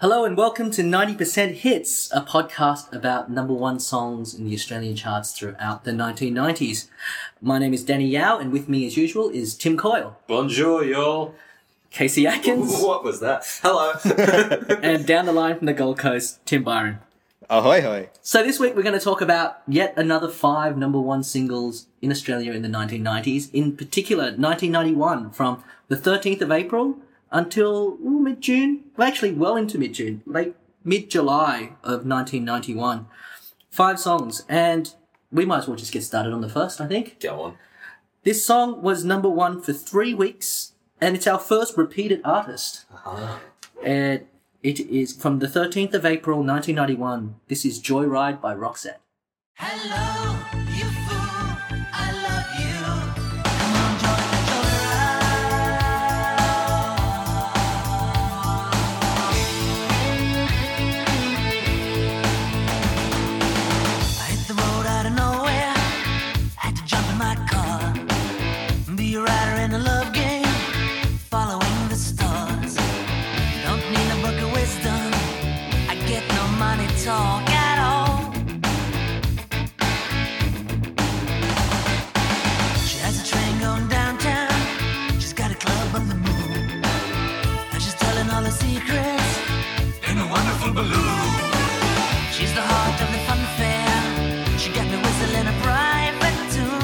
Hello and welcome to 90% Hits, a podcast about number one songs in the Australian charts throughout the 1990s. My name is Danny Yao, and with me as usual is Tim Coyle. Bonjour, y'all. Casey Atkins. What was that? Hello. And down the line from the Gold Coast, Tim Byron. Ahoy, hoy. So this week we're going to talk about yet another five number one singles in Australia in the 1990s, in particular 1991 from the 13th of April until mid-June, well, actually well into mid-June, late mid-July of 1991. Five songs, and we might as well just get started on the first, I think. Go on. This song was number one for 3 weeks, and it's our first repeated artist. Uh-huh. And it is from the 13th of April, 1991. This is Joyride by Roxette. Hello, you fool, I love you. Come on, join the joyride. I hit the road out of nowhere, had to jump in my car, be a rider in a love game, following. Talk at all. She has a train going downtown. She's got a club on the moon, and she's telling all her secrets in a wonderful balloon. She's the heart of the fun fair. She got me whistling a private tune.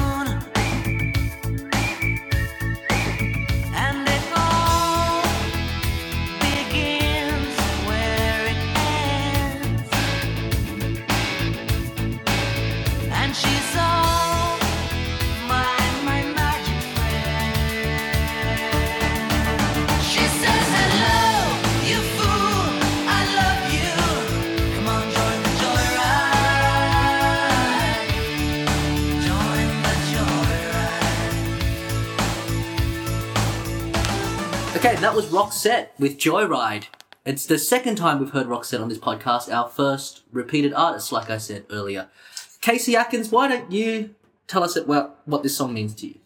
Okay, that was Roxette with Joyride. It's the second time we've heard Roxette on this podcast, our first repeated artist, like I said earlier. Casey Atkins, why don't you tell us what this song means to you?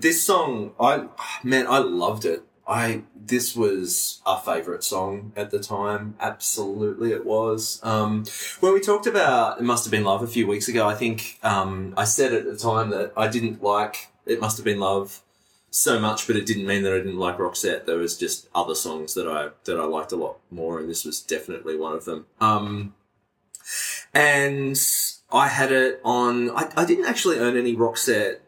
This song, I loved it. This was our favourite song at the time. Absolutely it was. When we talked about It Must Have Been Love a few weeks ago, I think I said at the time that I didn't like It Must Have Been Love so much, but it didn't mean that I didn't like Roxette. There was just other songs that I liked a lot more, and this was definitely one of them. And I had it on... I didn't actually own any Roxette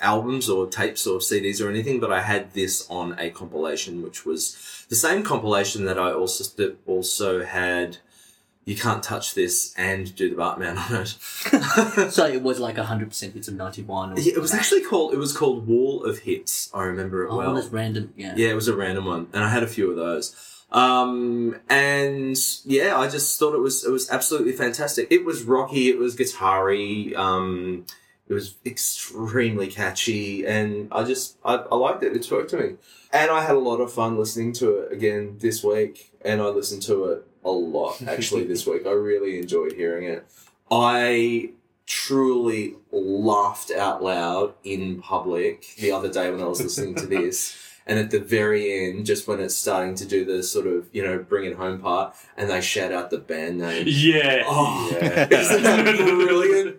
albums or tapes or CDs or anything, but I had this on a compilation, which was the same compilation that I also had You Can't Touch This and Do the Bartman on it. So it was like 100% hits of 91. Yeah, it was actually called Wall of Hits. I remember it well. Oh, that's random, yeah. Yeah, it was a random one, and I had a few of those. And yeah, I just thought it was absolutely fantastic. It was rocky, it was guitar-y, it was extremely catchy, and I liked it. It spoke to me. And I had a lot of fun listening to it again this week, and I listened to it a lot, actually, this week. I really enjoyed hearing it. I truly laughed out loud in public the other day when I was listening to this. And at the very end, just when it's starting to do the sort of, bring it home part, and they shout out the band name. Yeah. Oh, yeah. Isn't that brilliant?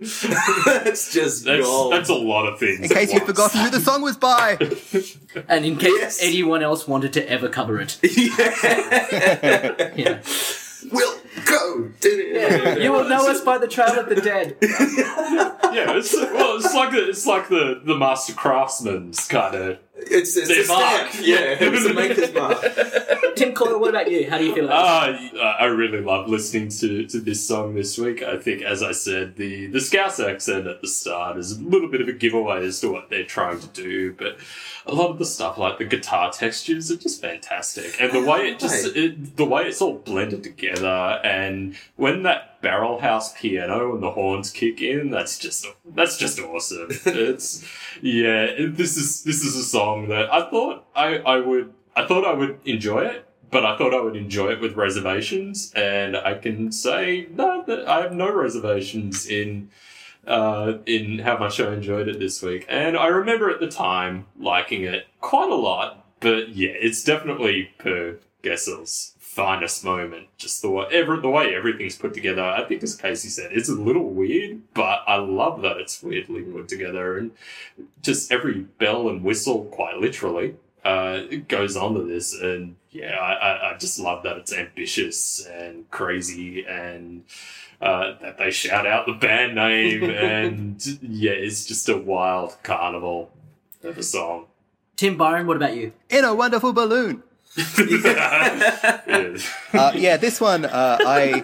It's just gold. That's a lot of things. In case you've forgotten who the song was by. And in case anyone else wanted to ever cover it. Yeah. Yeah. We'll go. Yeah. You will know us by the Trail of the Dead. Yeah, it's like the master craftsman's kind of. It's a mark. Step. Yeah, it was a maker's mark. Tim Coyle, what about you? How do you feel about it? I really love listening to this song this week. I think, as I said, the Scouse accent at the start is a little bit of a giveaway as to what they're trying to do, but a lot of the stuff, like the guitar textures, are just fantastic. And the way it's all blended together, and when that barrel house piano and the horns kick in, that's just awesome. It's this is a song that I thought I would enjoy it, but I thought I would enjoy it with reservations, and I can say that I have no reservations in how much I enjoyed it this week. And I remember at the time liking it quite a lot, but yeah, it's definitely per Gessel's finest moment. Just the way everything's put together. I think, as Casey said, it's a little weird, but I love that it's weirdly put together. And just every bell and whistle, quite literally, it goes on to this. And, yeah, I just love that it's ambitious and crazy and that they shout out the band name. And, yeah, it's just a wild carnival of a song. Tim Byron, what about you? In a Wonderful Balloon. This one, I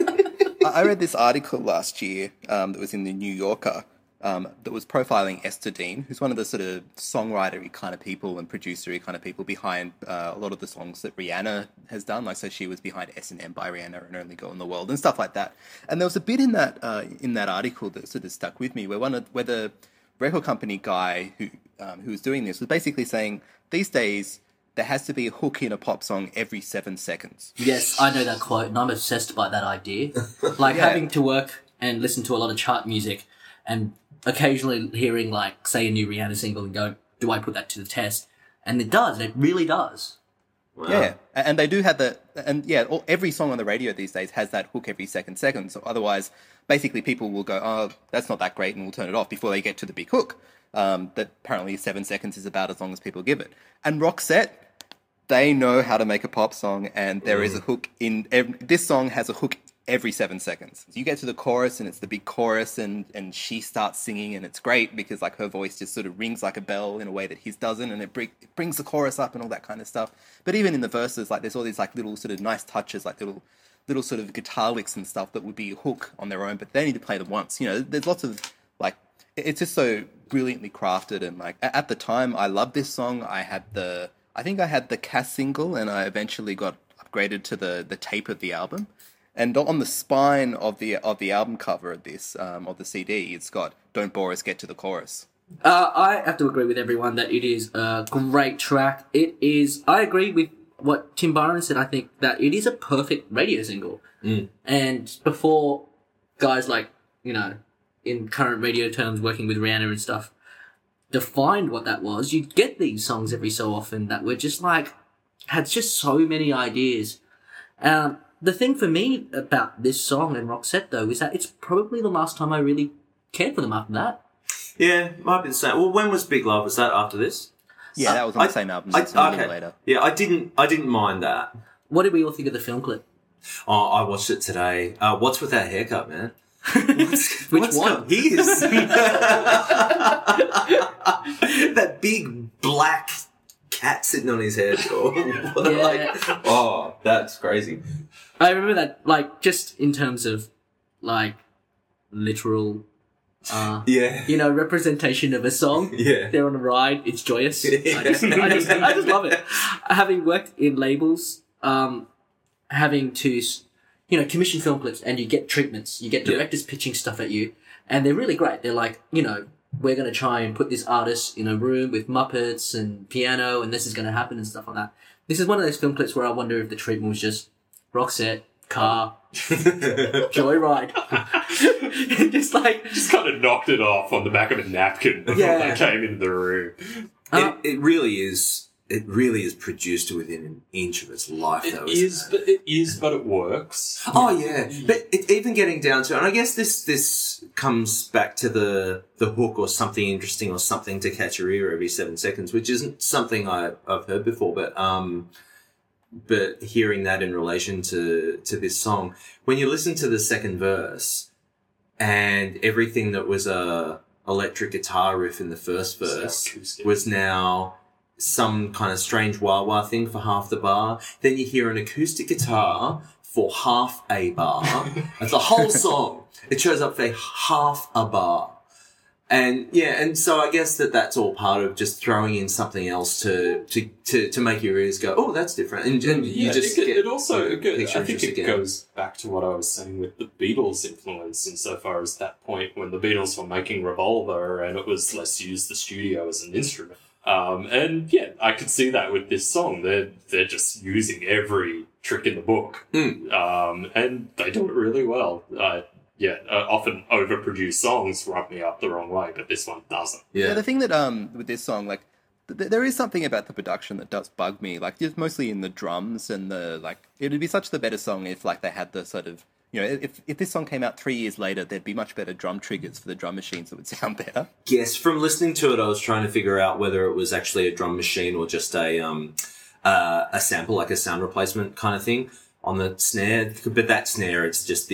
read this article last year that was in the New Yorker that was profiling Esther Dean, who's one of the sort of songwriter-y kind of people and producer-y kind of people behind a lot of the songs that Rihanna has done. Like, so she was behind S&M by Rihanna and Only Girl in the World and stuff like that. And there was a bit in that article that sort of stuck with me where the record company guy who was doing this was basically saying these days there has to be a hook in a pop song every 7 seconds. Yes, I know that quote, and I'm obsessed by that idea. Like having to work and listen to a lot of chart music and occasionally hearing, like, say, a new Rihanna single and going, do I put that to the test? And it does. It really does. Wow. Yeah, and they do have every song on the radio these days has that hook every second. So otherwise, basically, people will go, oh, that's not that great, and we'll turn it off before they get to the big hook. That apparently 7 seconds is about as long as people give it. And Roxette, they know how to make a pop song, and there is a hook this song has a hook every 7 seconds. You get to the chorus, and it's the big chorus, and she starts singing, and it's great because, like, her voice just sort of rings like a bell in a way that his doesn't, and it brings the chorus up and all that kind of stuff. But even in the verses, like, there's all these, like, little sort of nice touches, like little sort of guitar licks and stuff that would be a hook on their own, but they need to play them once. You know, there's lots of, like, it's just so brilliantly crafted, and, like, at the time, I loved this song. I think I had the Cass single, and I eventually got upgraded to the tape of the album. And on the spine of the album cover of this, of the CD, it's got "Don't Bore Us, Get to the Chorus." I have to agree with everyone that it is a great track. It is. I agree with what Tim Byron said. I think that it is a perfect radio single. Mm. And before guys like, you know, in current radio terms, working with Rihanna and stuff, defined what that was, you'd get these songs every so often that were just like, had just so many ideas. The thing for me about this song and Roxette, though, is that it's probably the last time I really cared for them after that. Yeah, might be the same. Well, when was Big Love? Was that after this? Yeah, that was on the same album. Okay. Later. Yeah, I didn't mind that. What did we all think of the film clip? Oh, I watched it today. What's with that haircut, man? Which one? His. That big black cat sitting on his head. Oh, that's crazy. I remember that, like, just in terms of, like, literal, you know, representation of a song. Yeah. They're on a ride. It's joyous. Yeah. I just love it. Having worked in labels, having to, you know, commission film clips, and you get treatments, you get directors pitching stuff at you, and they're really great. They're like, you know, we're going to try and put this artist in a room with Muppets and piano, and this is going to happen and stuff like that. This is one of those film clips where I wonder if the treatment was just Roxette, car, joyride. Just like... just kind of knocked it off on the back of a napkin before they came into the room. It really is produced within an inch of its life, though. But it works. Oh yeah, but it, even getting down to, and I guess this comes back to the hook or something interesting or something to catch your ear every 7 seconds, which isn't something I've heard before. But hearing that in relation to this song, when you listen to the second verse and everything that was a electric guitar riff in the first verse was now some kind of strange wah-wah thing for half the bar. Then you hear an acoustic guitar for half a bar. That's the whole song. It shows up for half a bar. And, yeah, and so I guess that's all part of just throwing in something else to make your ears go, oh, that's different. And you just get... I think it goes back to what I was saying with the Beatles' influence insofar as that point when the Beatles were making Revolver and it was, let's use the studio as an instrument. And yeah, I could see that with this song. They're just using every trick in the book. Mm. And they do it really well. Often overproduced songs rub me up the wrong way, but this one doesn't. Yeah. So the thing that, with this song, like, There is something about the production that does bug me, like just mostly in the drums and the, like, it would be such the better song if, like, they had the sort of, you know, if this song came out 3 years later, there'd be much better drum triggers for the drum machines that would sound better. Yes, from listening to it, I was trying to figure out whether it was actually a drum machine or just a sample, like a sound replacement kind of thing on the snare. But that snare, it's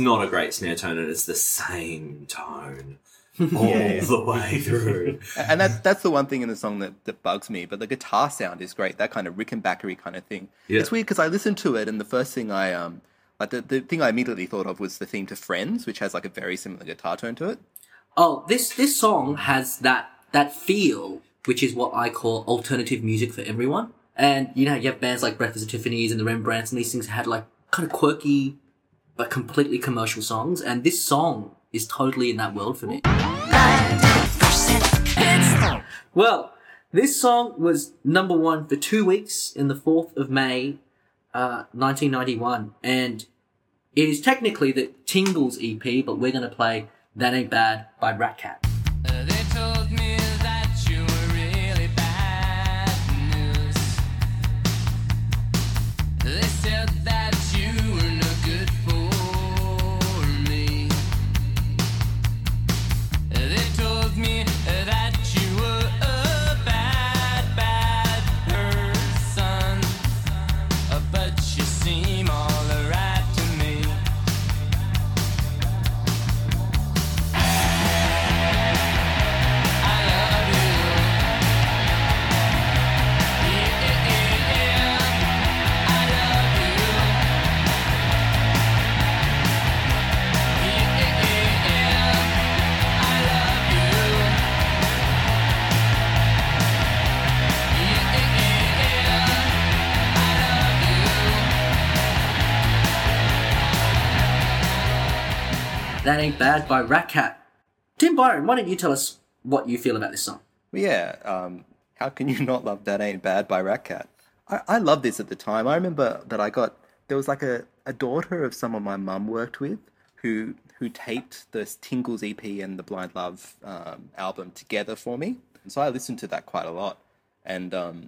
not a great snare tone, and it's the same tone all the way through. And that's the one thing in the song that bugs me, but the guitar sound is great, that kind of Rickenbackery kind of thing. Yeah. It's weird because I listened to it and the first thing I... Like the thing I immediately thought of was the theme to Friends, which has like a very similar guitar tone to it. Oh, this song has that feel, which is what I call alternative music for everyone. And, you know, you have bands like Breakfast at Tiffany's and the Rembrandts, and these things had like kind of quirky but completely commercial songs. And this song is totally in that world for me. Well, this song was number one for 2 weeks in the 4th of May, 1991, and it is technically the Tingles EP, but we're going to play That Ain't Bad by Ratcat. They told me that you were really bad news. They said that you were no good for me. They told me that you were a bad person. But you seem all right to me. I love you. Yeah, I love you. Yeah, I love you. Yeah, That Ain't Bad by Ratcat. Tim Byron, why don't you tell us what you feel about this song? Well, yeah, how can you not love That Ain't Bad by Ratcat? I loved this at the time. I remember that there was like a daughter of someone my mum worked with who taped this Tingles EP and the Blind Love album together for me. And so I listened to that quite a lot and around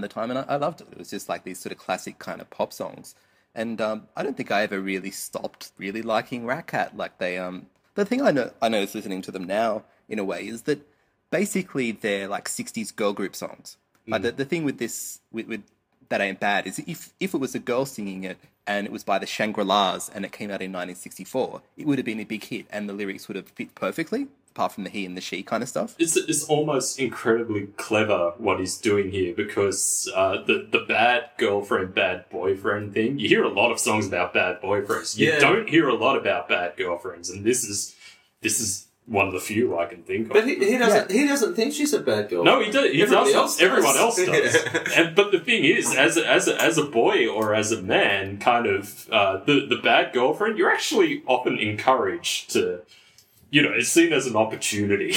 the time, and I loved it. It was just like these sort of classic kind of pop songs. And I don't think I ever really stopped really liking Ratcat. Like the thing I noticed listening to them now in a way is that basically they're like 60s girl group songs. Like the thing with this, with That Ain't Bad, is if it was a girl singing it and it was by the Shangri-Las and it came out in 1964, it would have been a big hit and the lyrics would have fit perfectly, apart from the he and the she kind of stuff. It's almost incredibly clever what he's doing here because the bad girlfriend, bad boyfriend thing, you hear a lot of songs about bad boyfriends. You don't hear a lot about bad girlfriends, and this is one of the few I can think of. But he doesn't he doesn't think she's a bad girl. No, he does. Everyone else does. And, but the thing is, as a boy or as a man, kind of the bad girlfriend, you're actually often encouraged to... You know, it's seen as an opportunity.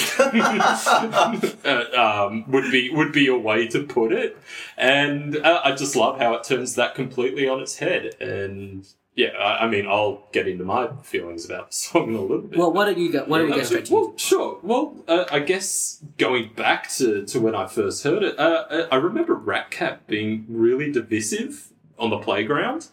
would be a way to put it, and I just love how it turns that completely on its head. And yeah, I mean, I'll get into my feelings about the song in a little bit. Well, why don't we go straight to? Well, sure. Well, I guess going back to when I first heard it, I remember Ratcat being really divisive on the playground.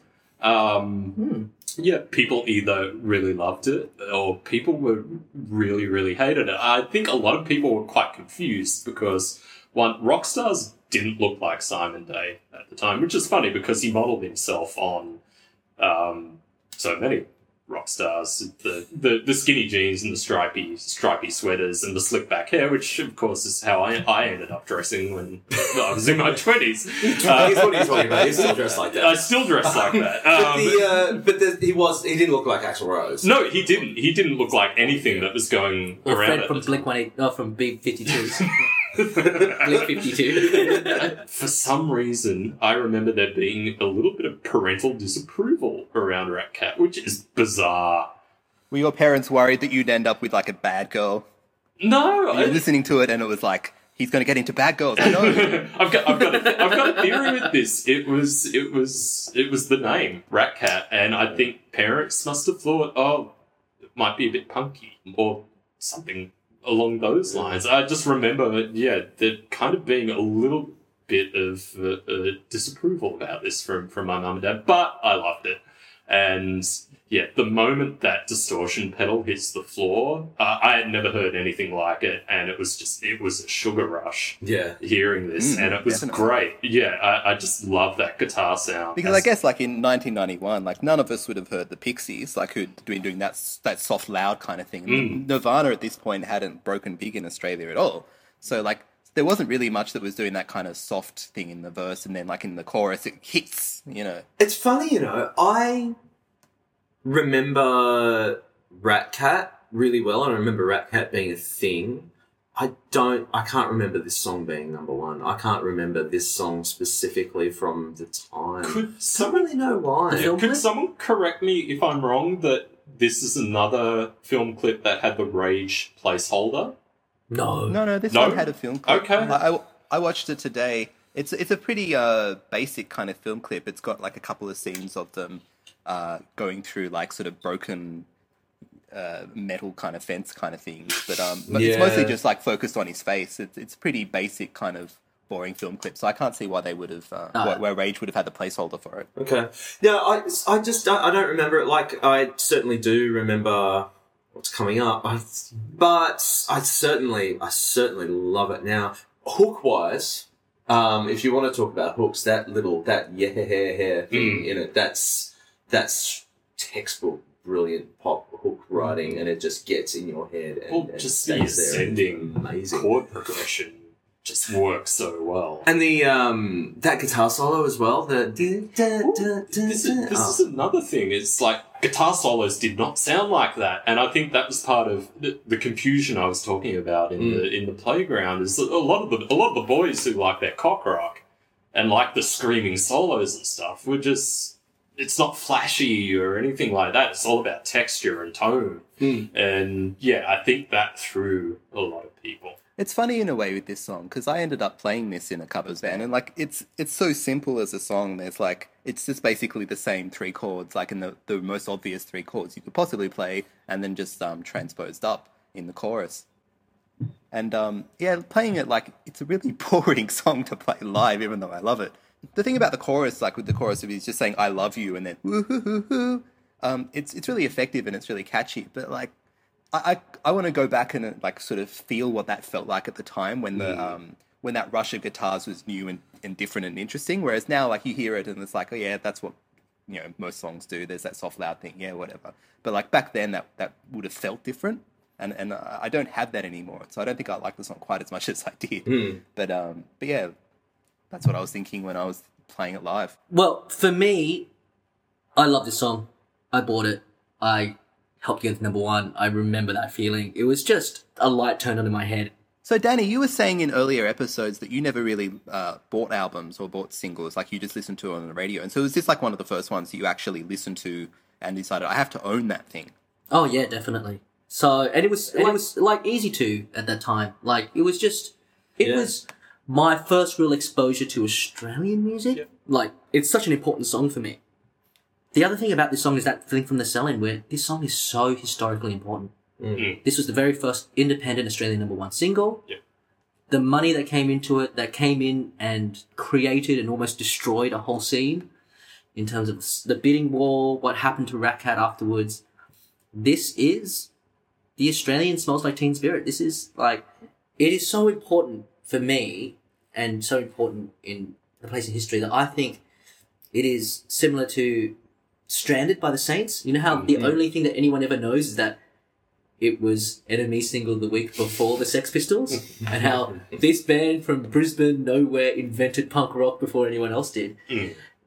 Yeah, people either really loved it or people were really, really hated it. I think a lot of people were quite confused because, one, rock stars didn't look like Simon Day at the time, which is funny because he modelled himself on so many rock stars, the skinny jeans and the stripy sweaters and the slick back hair, which, of course, is how I ended up dressing when I was in my 20s. You still dress like that. I still dress like that. But he didn't look like Axl Rose. No, he didn't. He didn't look like anything that was going or around Fred from from Big 52s. Blink 52. For some reason, I remember there being a little bit of parental disapproval around Ratcat, which is bizarre. Were your parents worried that you'd end up with, like, a bad girl? No. You were listening to it and it was like, he's going to get into bad girls. I know. I've got a theory with this. It was the name, Ratcat, and I think parents must have thought, oh, it might be a bit punky or something along those lines. I just remember, there kind of being a little bit of disapproval about this from my mum and dad, but I loved it. And yeah, the moment that distortion pedal hits the floor, I had never heard anything like it, and it was a sugar rush. Yeah, hearing this, and it was great. Yeah, I just love that guitar sound. Because I guess, like in 1991, like none of us would have heard the Pixies, like who'd been doing that soft, loud kind of thing. Nirvana at this point hadn't broken big in Australia at all, so like there wasn't really much that was doing that kind of soft thing in the verse, and then like in the chorus, it hits. You know, it's funny. You know, I remember Ratcat really well, and I remember Ratcat being a thing. I can't remember this song being number one. I can't remember this song specifically from the time. I don't really know why. Could someone correct me if I'm wrong that this is another film clip that had the Rage placeholder? No, this one had a film clip. Okay. I watched it today. It's a pretty basic kind of film clip. It's got like a couple of scenes of them going through like sort of broken metal kind of fence kind of things, but it's mostly just like focused on his face. It's pretty basic kind of boring film clip, so I can't see why they would have where Rage would have had the placeholder for it. Okay, yeah, I don't remember it. Like I certainly do remember what's coming up, but I certainly love it now. Hook wise, if you want to talk about hooks, that thing in it, that's textbook brilliant pop hook writing, and it just gets in your head. And just the ascending amazing chord progression just works so well. And the that guitar solo as well. This is another thing. It's like guitar solos did not sound like that, and I think that was part of the confusion I was talking about in the playground. Is that a lot of the boys who like their cock rock and like the screaming solos and stuff were just. It's not flashy or anything like that. It's all about texture and tone. And, yeah, I think that threw a lot of people. It's funny in a way with this song because I ended up playing this in a covers band, and, like, it's so simple as a song. There's, like, it's just basically the same three chords, like, in the most obvious three chords you could possibly play and then just transposed up in the chorus. And, playing it, like, it's a really boring song to play live even though I love it. The thing about the chorus, like with the chorus, is just saying "I love you" and then "woo hoo hoo hoo." It's really effective and it's really catchy. But like, I want to go back and like sort of feel what that felt like at the time when when that rush of guitars was new and different and interesting. Whereas now, like you hear it and it's like, oh yeah, that's what most songs do. There's that soft loud thing, yeah, whatever. But like back then, that would have felt different. And I don't have that anymore, so I don't think I like the song quite as much as I did. But yeah. That's what I was thinking when I was playing it live. Well, for me, I love this song. I bought it. I helped get to number one. I remember that feeling. It was just a light turned on in my head. So, Danny, you were saying in earlier episodes that you never really bought albums or bought singles. Like, you just listened to it on the radio. And so was this like one of the first ones that you actually listened to and decided, I have to own that thing? Oh, yeah, definitely. So, and it was easy to at that time. Like, it was just... It was... my first real exposure to Australian music. Yep. Like, it's such an important song for me. The other thing about this song is that thing from The Sell-In where this song is so historically important. Mm-hmm. This was the very first independent Australian number one single. Yep. The money that came into it, that came in and created and almost destroyed a whole scene in terms of the bidding war, what happened to Ratcat afterwards. This is the Australian Smells Like Teen Spirit. This is like, it is so important for me, and so important in the place in history that I think it is similar to Stranded by the Saints. You know how the only thing that anyone ever knows is that it was NME single the week before the Sex Pistols, and how this band from Brisbane, nowhere, invented punk rock before anyone else did.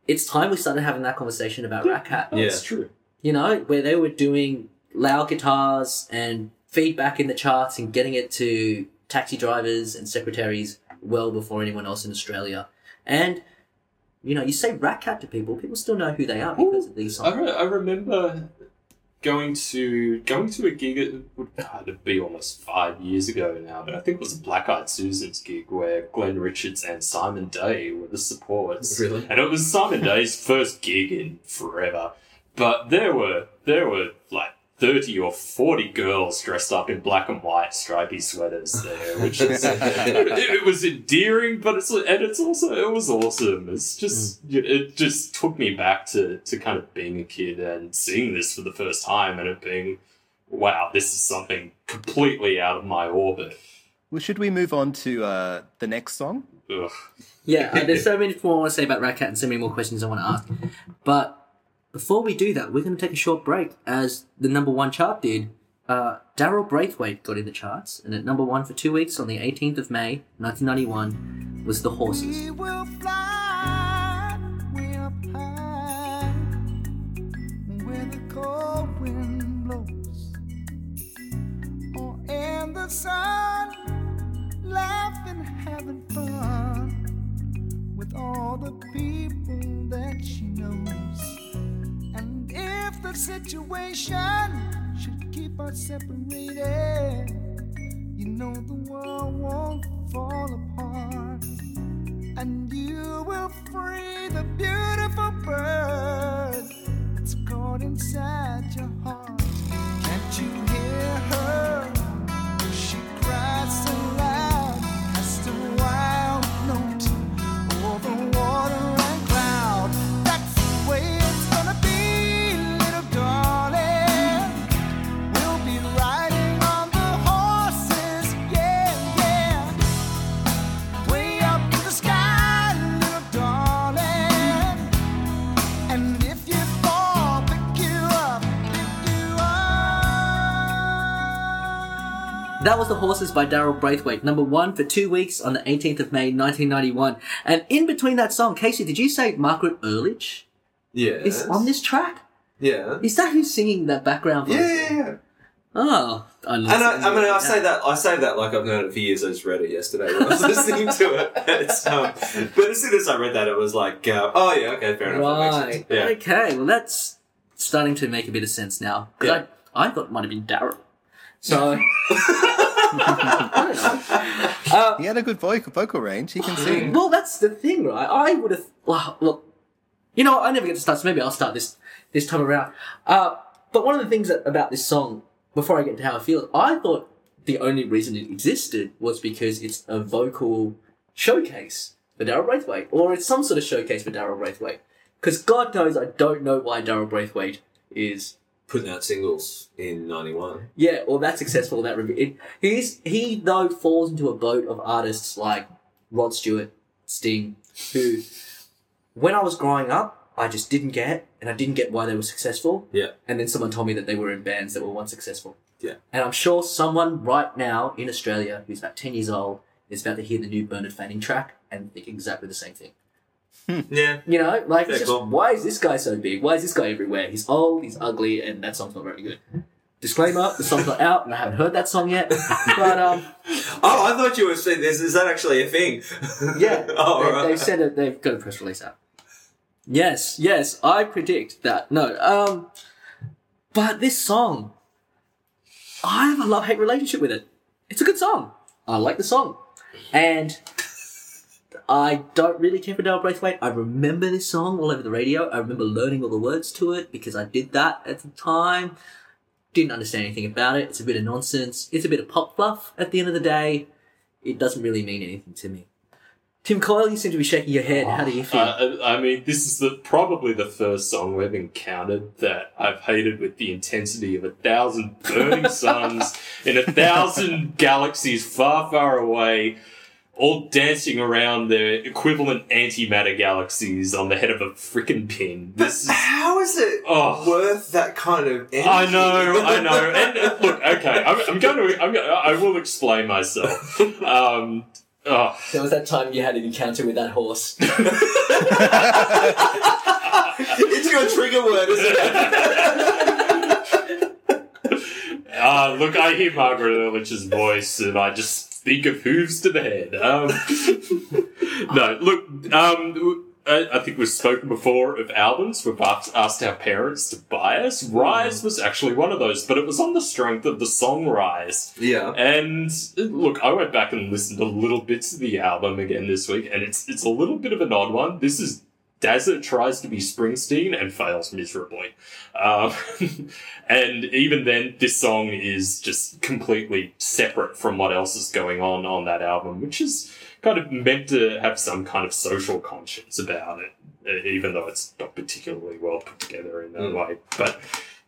It's time we started having that conversation about Ratcat. Oh, yeah. It's true. You know, where they were doing loud guitars and feedback in the charts and getting it to taxi drivers and secretaries well before anyone else in Australia. And, you say Ratcat to people, people still know who they are because of these songs. I remember going to a gig, it would be almost 5 years ago now, but I think it was a Black Eyed Susan's gig where Glenn Richards and Simon Day were the supports. Really? And it was Simon Day's first gig in forever. But there were like 30 or 40 girls dressed up in black and white stripy sweaters there, which is it was endearing, but it was awesome. It's just it just took me back to kind of being a kid and seeing this for the first time and it being, wow, this is something completely out of my orbit. Well, should we move on to the next song? Ugh. Yeah, there's so many more I want to say about Ratcat and so many more questions I want to ask, but before we do that, we're going to take a short break. As the number one chart did, Daryl Braithwaite got in the charts, and at number one for 2 weeks on the 18th of May, 1991, was The Horses. We will fly, we'll high, where the cold wind blows, or in the sun, laughing, having fun, with all the people that she knows. And if the situation should keep us separated, you know the world won't fall apart, and you will free the beautiful bird that's caught inside your heart. Can't you hear her? She cries so loud, cast a wild note over water. That was The Horses by Daryl Braithwaite, number one for 2 weeks on the 18th of May, 1991. And in between that song, Casey, did you say Margaret Erlich? Yeah. Is on this track? Yeah. Is that who's singing that background voice? Yeah. Oh. I mean, I say that like I've known it for years. I just read it yesterday when I was listening to it. It's, but as soon as I read that, it was like, oh yeah, okay, fair enough. Right. That makes sense. Yeah. Okay, well that's starting to make a bit of sense now. Because I thought it might have been Daryl. So, I don't know. He had a good vocal range. He can sing. Well, that's the thing, right? I would have. Well, look, you know, I never get to start, so maybe I'll start this time around. But one of the things about this song, before I get into how I feel, I thought the only reason it existed was because it's a vocal showcase for Daryl Braithwaite, or it's some sort of showcase for Daryl Braithwaite. Because God knows, I don't know why Daryl Braithwaite is putting out singles in 91. Yeah, well, that's successful, that review. He, though, falls into a boat of artists like Rod Stewart, Sting, who, when I was growing up, I just didn't get, and I didn't get why they were successful. Yeah. And then someone told me that they were in bands that were once successful. Yeah. And I'm sure someone right now in Australia who's about 10 years old is about to hear the new Bernard Fanning track and think exactly the same thing. Yeah. You know, like, it's just, why is this guy so big? Why is this guy everywhere? He's old, he's ugly, and that song's not very good. Disclaimer, the song's not out, and I haven't heard that song yet. But, I thought you were saying this. Is that actually a thing? Yeah. Right. They've said it. They've got a press release out. Yes, I predict that. No. But this song, I have a love-hate relationship with it. It's a good song. I like the song. And I don't really care for Daryl Braithwaite. I remember this song all over the radio. I remember learning all the words to it because I did that at the time. Didn't understand anything about it. It's a bit of nonsense. It's a bit of pop fluff. At the end of the day, it doesn't really mean anything to me. Tim Coyle, you seem to be shaking your head. How do you feel? I mean, this is probably the first song we've encountered that I've hated with the intensity of 1,000 burning suns in 1,000 galaxies far, far away, all dancing around their equivalent antimatter galaxies on the head of a frickin' pin. How is it worth that kind of energy? I know. And look, okay, I will explain myself. There was that time you had an encounter with that horse. It's your trigger word, isn't it? Look, I hear Margaret Erlich's voice, and I just think of hooves to the head. No, look, I think we've spoken before of albums. We've asked our parents to buy us. Rise was actually one of those, but it was on the strength of the song Rise. Yeah. And look, I went back and listened to little bits of the album again this week, and it's a little bit of an odd one. This is Dazza tries to be Springsteen and fails miserably. And even then, this song is just completely separate from what else is going on that album, which is kind of meant to have some kind of social conscience about it, even though it's not particularly well put together in that way. But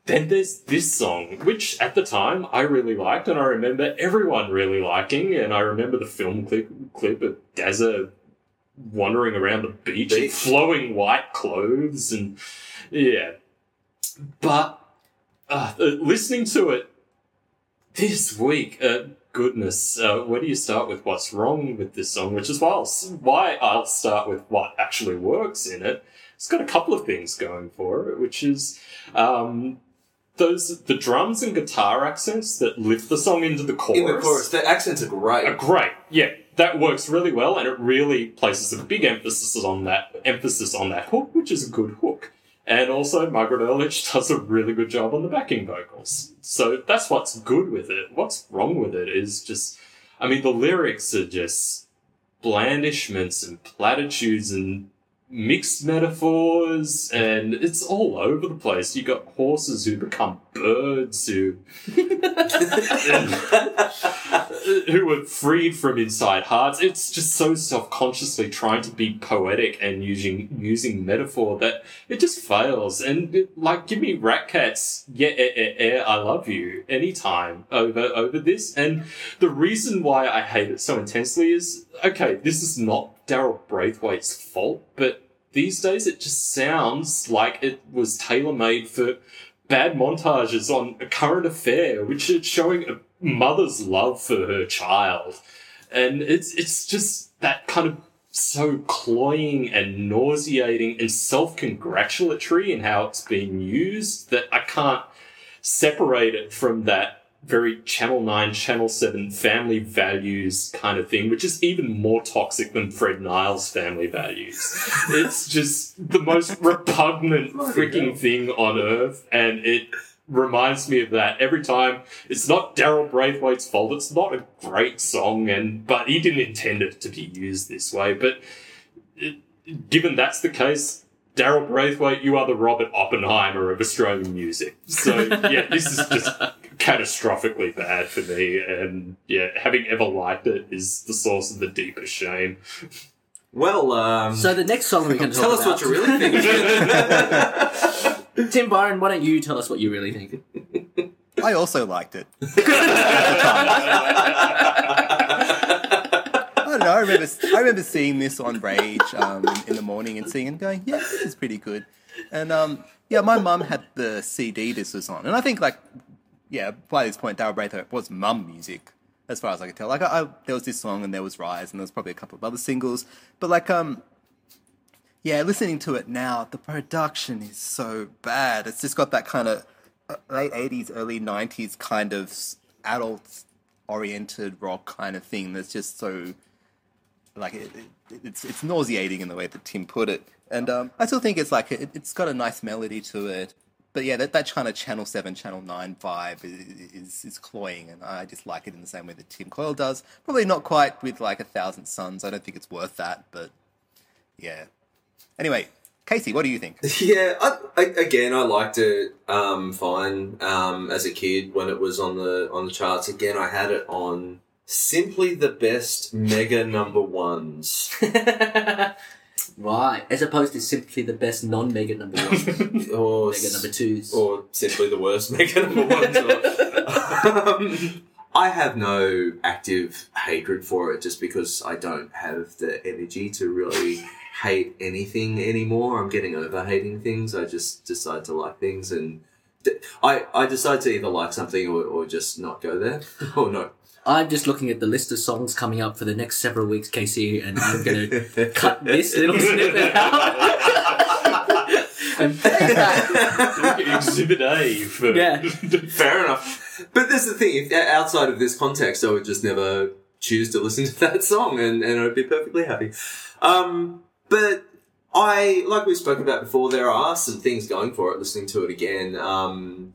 then there's this song, which at the time I really liked, and I remember everyone really liking, and I remember the film clip of Dazza wandering around the beach in flowing white clothes and but listening to it this week, where do you start with what's wrong with this song, which is why I'll start with what actually works in it. It's got a couple of things going for it, which is the drums and guitar accents that lift the song into the chorus. In the chorus, the accents are great. That works really well, and it really places a big emphasis on that hook, which is a good hook. And also, Margaret Erlich does a really good job on the backing vocals. So that's what's good with it. What's wrong with it is just, I mean, the lyrics are just blandishments and platitudes and mixed metaphors, and it's all over the place. You got horses who become birds who were freed from inside hearts. It's just so self-consciously trying to be poetic and using metaphor that it just fails. And give me Ratcat's I Love You anytime over this. And the reason why I hate it so intensely is, okay, this is not Daryl Braithwaite's fault, but these days it just sounds like it was tailor-made for bad montages on A Current Affair, which is showing a mother's love for her child. And it's just that kind of so cloying and nauseating and self-congratulatory in how it's being used that I can't separate it from that very Channel 9, Channel 7 family values kind of thing, which is even more toxic than Fred Niles' family values. It's just the most repugnant freaking thing on earth, and it reminds me of that every time. It's not Daryl Braithwaite's fault. It's not a great song, but he didn't intend it to be used this way. But given that's the case, Daryl Braithwaite, you are the Robert Oppenheimer of Australian music. So, this is just catastrophically bad for me. And, having ever liked it is the source of the deepest shame. Well, so the next song we can talk about... Tell us what you really think. Tim Byron, why don't you tell us what you really think? I also liked it. At the time. I don't know, I remember seeing this on Rage in the morning and seeing and going, yeah, this is pretty good. And, my mum had the CD this was on. And I think, by this point, Daryl Braithwaite was mum music, as far as I could tell. There was this song and there was Rise and there was probably a couple of other singles. But, listening to it now, the production is so bad. It's just got that kind of late 80s, early 90s kind of adult-oriented rock kind of thing that's just so... It's nauseating in the way that Tim put it. And I still think it's it's got a nice melody to it. But yeah, that kind of Channel 7, Channel 9 vibe is cloying, and I just like it in the same way that Tim Coyle does. Probably not quite with 1,000 Suns. I don't think it's worth that, but yeah. Anyway, Casey, what do you think? Yeah, I liked it fine as a kid when it was on the charts. Again, I had it on... Simply the best mega number ones. Right. As opposed to simply the best non-mega number ones. Or mega number twos. Or simply the worst mega number ones. I have no active hatred for it just because I don't have the energy to really hate anything anymore. I'm getting over hating things. I just decide to like things, and I decide to either like something or just not go there. Or not. I'm just looking at the list of songs coming up for the next several weeks, Casey, and I'm going to cut this little snippet out and put that. Exhibit A. Fair enough. But that's the thing. If, outside of this context, I would just never choose to listen to that song, and I'd be perfectly happy. But I, like we spoke about before, there are some things going for it. Listening to it again,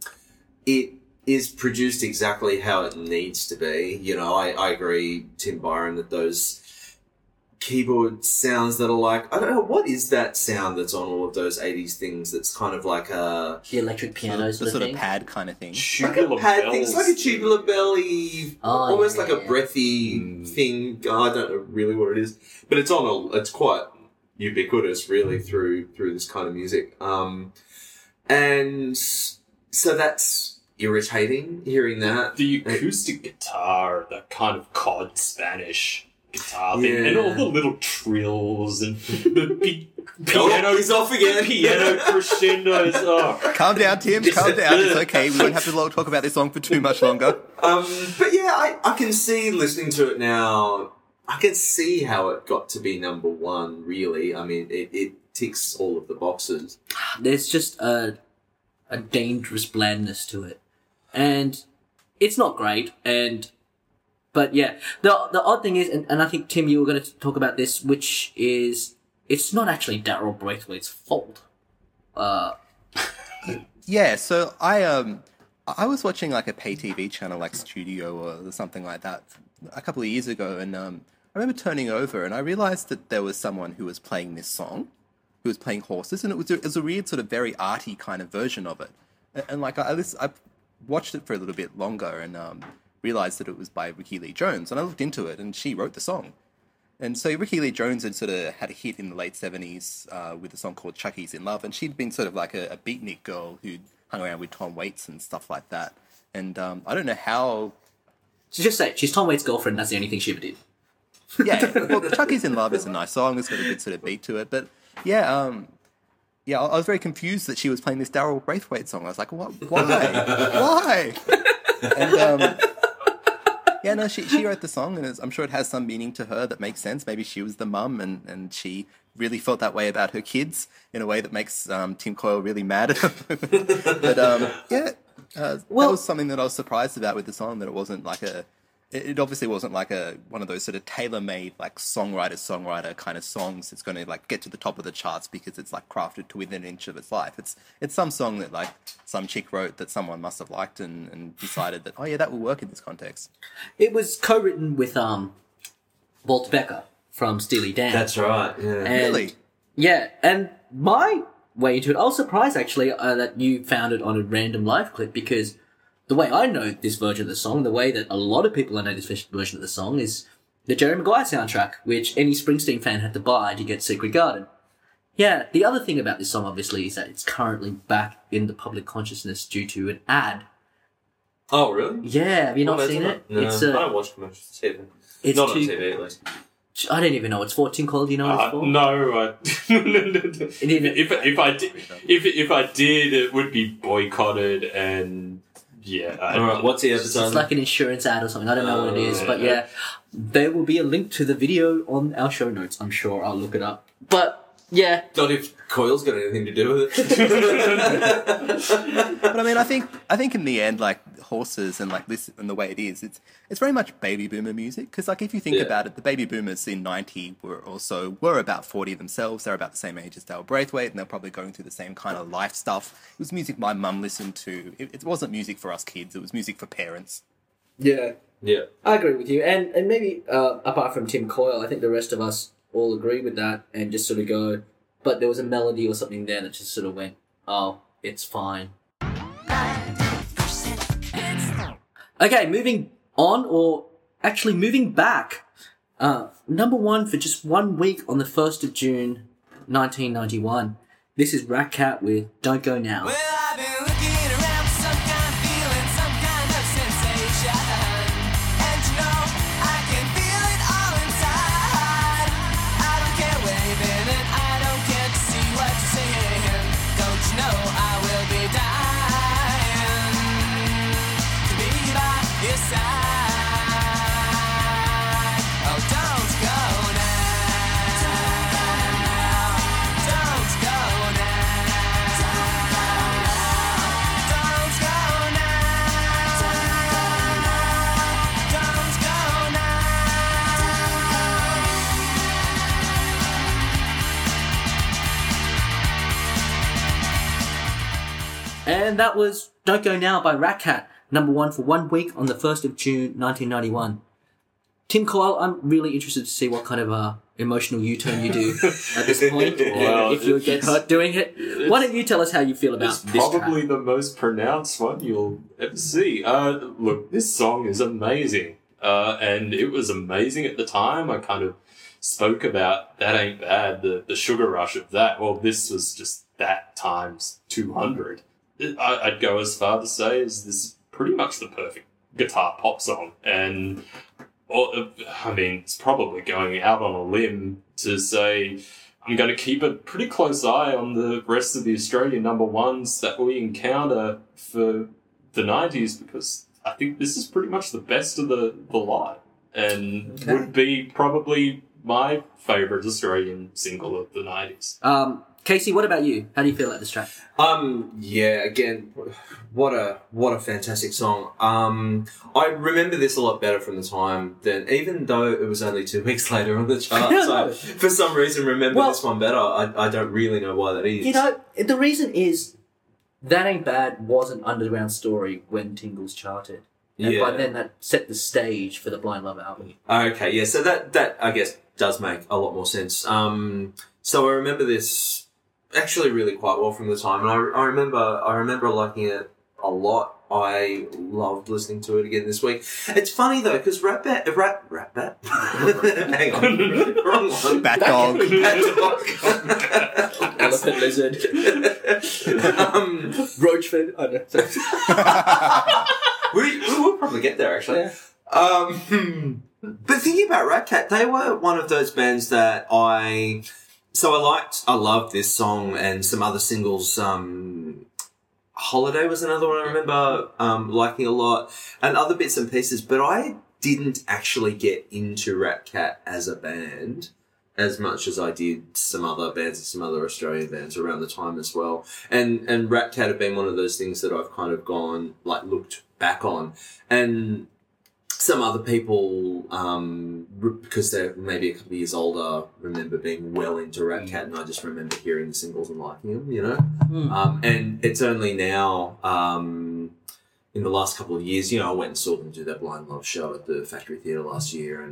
it is produced exactly how it needs to be. I agree, Tim Byron, that those keyboard sounds that are like, I don't know, what is that sound that's on all of those 80s things that's kind of like a... The electric pianos sort of thing? The sort of pad kind of thing. Like a pad thing. It's like a tubular belly, almost like a breathy thing. I don't know really what it is. But it's on a... It's quite ubiquitous, really, through this kind of music. And so that's irritating, hearing that. The acoustic guitar, that kind of cod Spanish... guitar thing, and all the little trills and the big piano. He's off again. Piano crescendos. Oh. Calm down, Tim. Calm down. It's okay. We won't have to talk about this song for too much longer. But yeah, I can see, listening to it now, I can see how it got to be number one, really. I mean, it ticks all of the boxes. There's just a dangerous blandness to it. And it's not great, but yeah, the odd thing is, and I think, Tim, you were going to talk about this, which is, it's not actually Daryl Braithwaite's fault. Yeah, so I was watching like a pay TV channel like Studio or something like that a couple of years ago, and I remember turning over and I realised that there was someone who was playing this song, who was playing Horses, and it was a weird sort of very arty kind of version of it. And like I watched it for a little bit longer and... realised that it was by Rickie Lee Jones, and I looked into it, and she wrote the song. And so Rickie Lee Jones had sort of had a hit in the late 70s with a song called Chucky's in Love, and she'd been sort of like a beatnik girl who'd hung around with Tom Waits and stuff like that. And I don't know how... So just say, she's Tom Waits' girlfriend, that's the only thing she ever did. Yeah, well, Chucky's in Love is a nice song, it's got a good sort of beat to it, but yeah... Yeah, I was very confused that she was playing this Daryl Braithwaite song. I was like, what? Why? Why? And... Yeah, no, she wrote the song, and I'm sure it has some meaning to her that makes sense. Maybe she was the mum, and she really felt that way about her kids in a way that makes Tim Coyle really mad at her. But, that was something that I was surprised about with the song, that it wasn't like a... It obviously wasn't like one of those sort of tailor-made, like, songwriter kind of songs that's going to, like, get to the top of the charts because it's, like, crafted to within an inch of its life. It's some song that, like, some chick wrote that someone must have liked and decided that, oh, yeah, that will work in this context. It was co-written with Walter Becker from Steely Dan. That's right, yeah. Really? Yeah, and my way into it, I was surprised, actually, that you found it on a random live clip, because... The way I know this version of the song, the way that a lot of people know this version of the song, is the Jerry Maguire soundtrack, which any Springsteen fan had to buy to get Secret Garden. Yeah, the other thing about this song, obviously, is that it's currently back in the public consciousness due to an ad. Oh, really? Yeah, have you not seen it? No, I don't watch commercials. It's not on TV, at least. I don't even know. It's 14 Call. Do you know what it's for? No. If I did, it would be boycotted and... Yeah. All right. What's the episode? It's like an insurance ad or something. I don't know what it is, but yeah, there will be a link to the video on our show notes. I'm sure I'll look it up. But yeah, not if Coyle's got anything to do with it. But I mean, I think in the end, like Horses and like this and the way it is, it's very much baby boomer music. Because like if you think about it, the baby boomers in '90 were about 40 themselves. They're about the same age as Daryl Braithwaite, and they're probably going through the same kind of life stuff. It was music my mum listened to. It wasn't music for us kids. It was music for parents. Yeah, yeah, I agree with you. And maybe apart from Tim Coyle, I think the rest of us all agree with that and just sort of go, but there was a melody or something there that just sort of went, oh, it's fine. Okay, moving on, or actually moving back. Number one for just 1 week on the 1st of June, 1991. This is Ratcat with Don't Go Now. Well, I've been looking around for some kind of feeling, some kind of sensation. And you know, I can feel it all inside. I don't care where you've been and I don't care to see what you're saying. Don't you know I will be dying to be by your side. Oh, don't go now. Don't go now. Don't go now. Don't go now. And that was Don't Go Now by Ratcat. Number one for 1 week on the 1st of June, 1991. Tim Coyle, I'm really interested to see what kind of emotional U-turn you do at this point, or if you get hurt doing it. Why don't you tell us how you feel about this? It's probably the most pronounced one you'll ever see. Look, this song is amazing. And it was amazing at the time. I kind of spoke about That Ain't Bad, the sugar rush of that. Well, this was just that times 200. I'd go as far to say is this pretty much the perfect guitar pop song. And I mean, it's probably going out on a limb to say I'm going to keep a pretty close eye on the rest of the Australian number ones that we encounter for the 90s, because I think this is pretty much the best of the lot, and would be probably my favourite Australian single of the 90s. Casey, what about you? How do you feel about this track? Yeah, again, what a fantastic song. I remember this a lot better from the time than, even though it was only 2 weeks later on the chart. So for some reason, this one better. I don't really know why that is. You know, the reason is That Ain't Bad was an underground story when Tingles charted. And by then that set the stage for the Blind Love album. Okay, yeah, so that I guess does make a lot more sense. So I remember this actually really quite well from the time, and I remember liking it a lot. I loved listening to it again this week. It's funny though, because Ratcat, hang on, wrong one. Bat dog, elephant lizard, roach fin. Oh, no, we will probably get there actually. Yeah. But thinking about Ratcat, they were one of those bands that I loved this song and some other singles. Holiday was another one I remember liking a lot, and other bits and pieces, but I didn't actually get into Ratcat as a band as much as I did some other bands and some other Australian bands around the time as well. And Ratcat have been one of those things that I've kind of gone, like, looked back on. And some other people, because they're maybe a couple of years older, remember being well into Ratcat, and I just remember hearing the singles and liking them, you know? Mm. And it's only now, in the last couple of years, you know, I went and saw them do that Blind Love show at the Factory Theatre last year,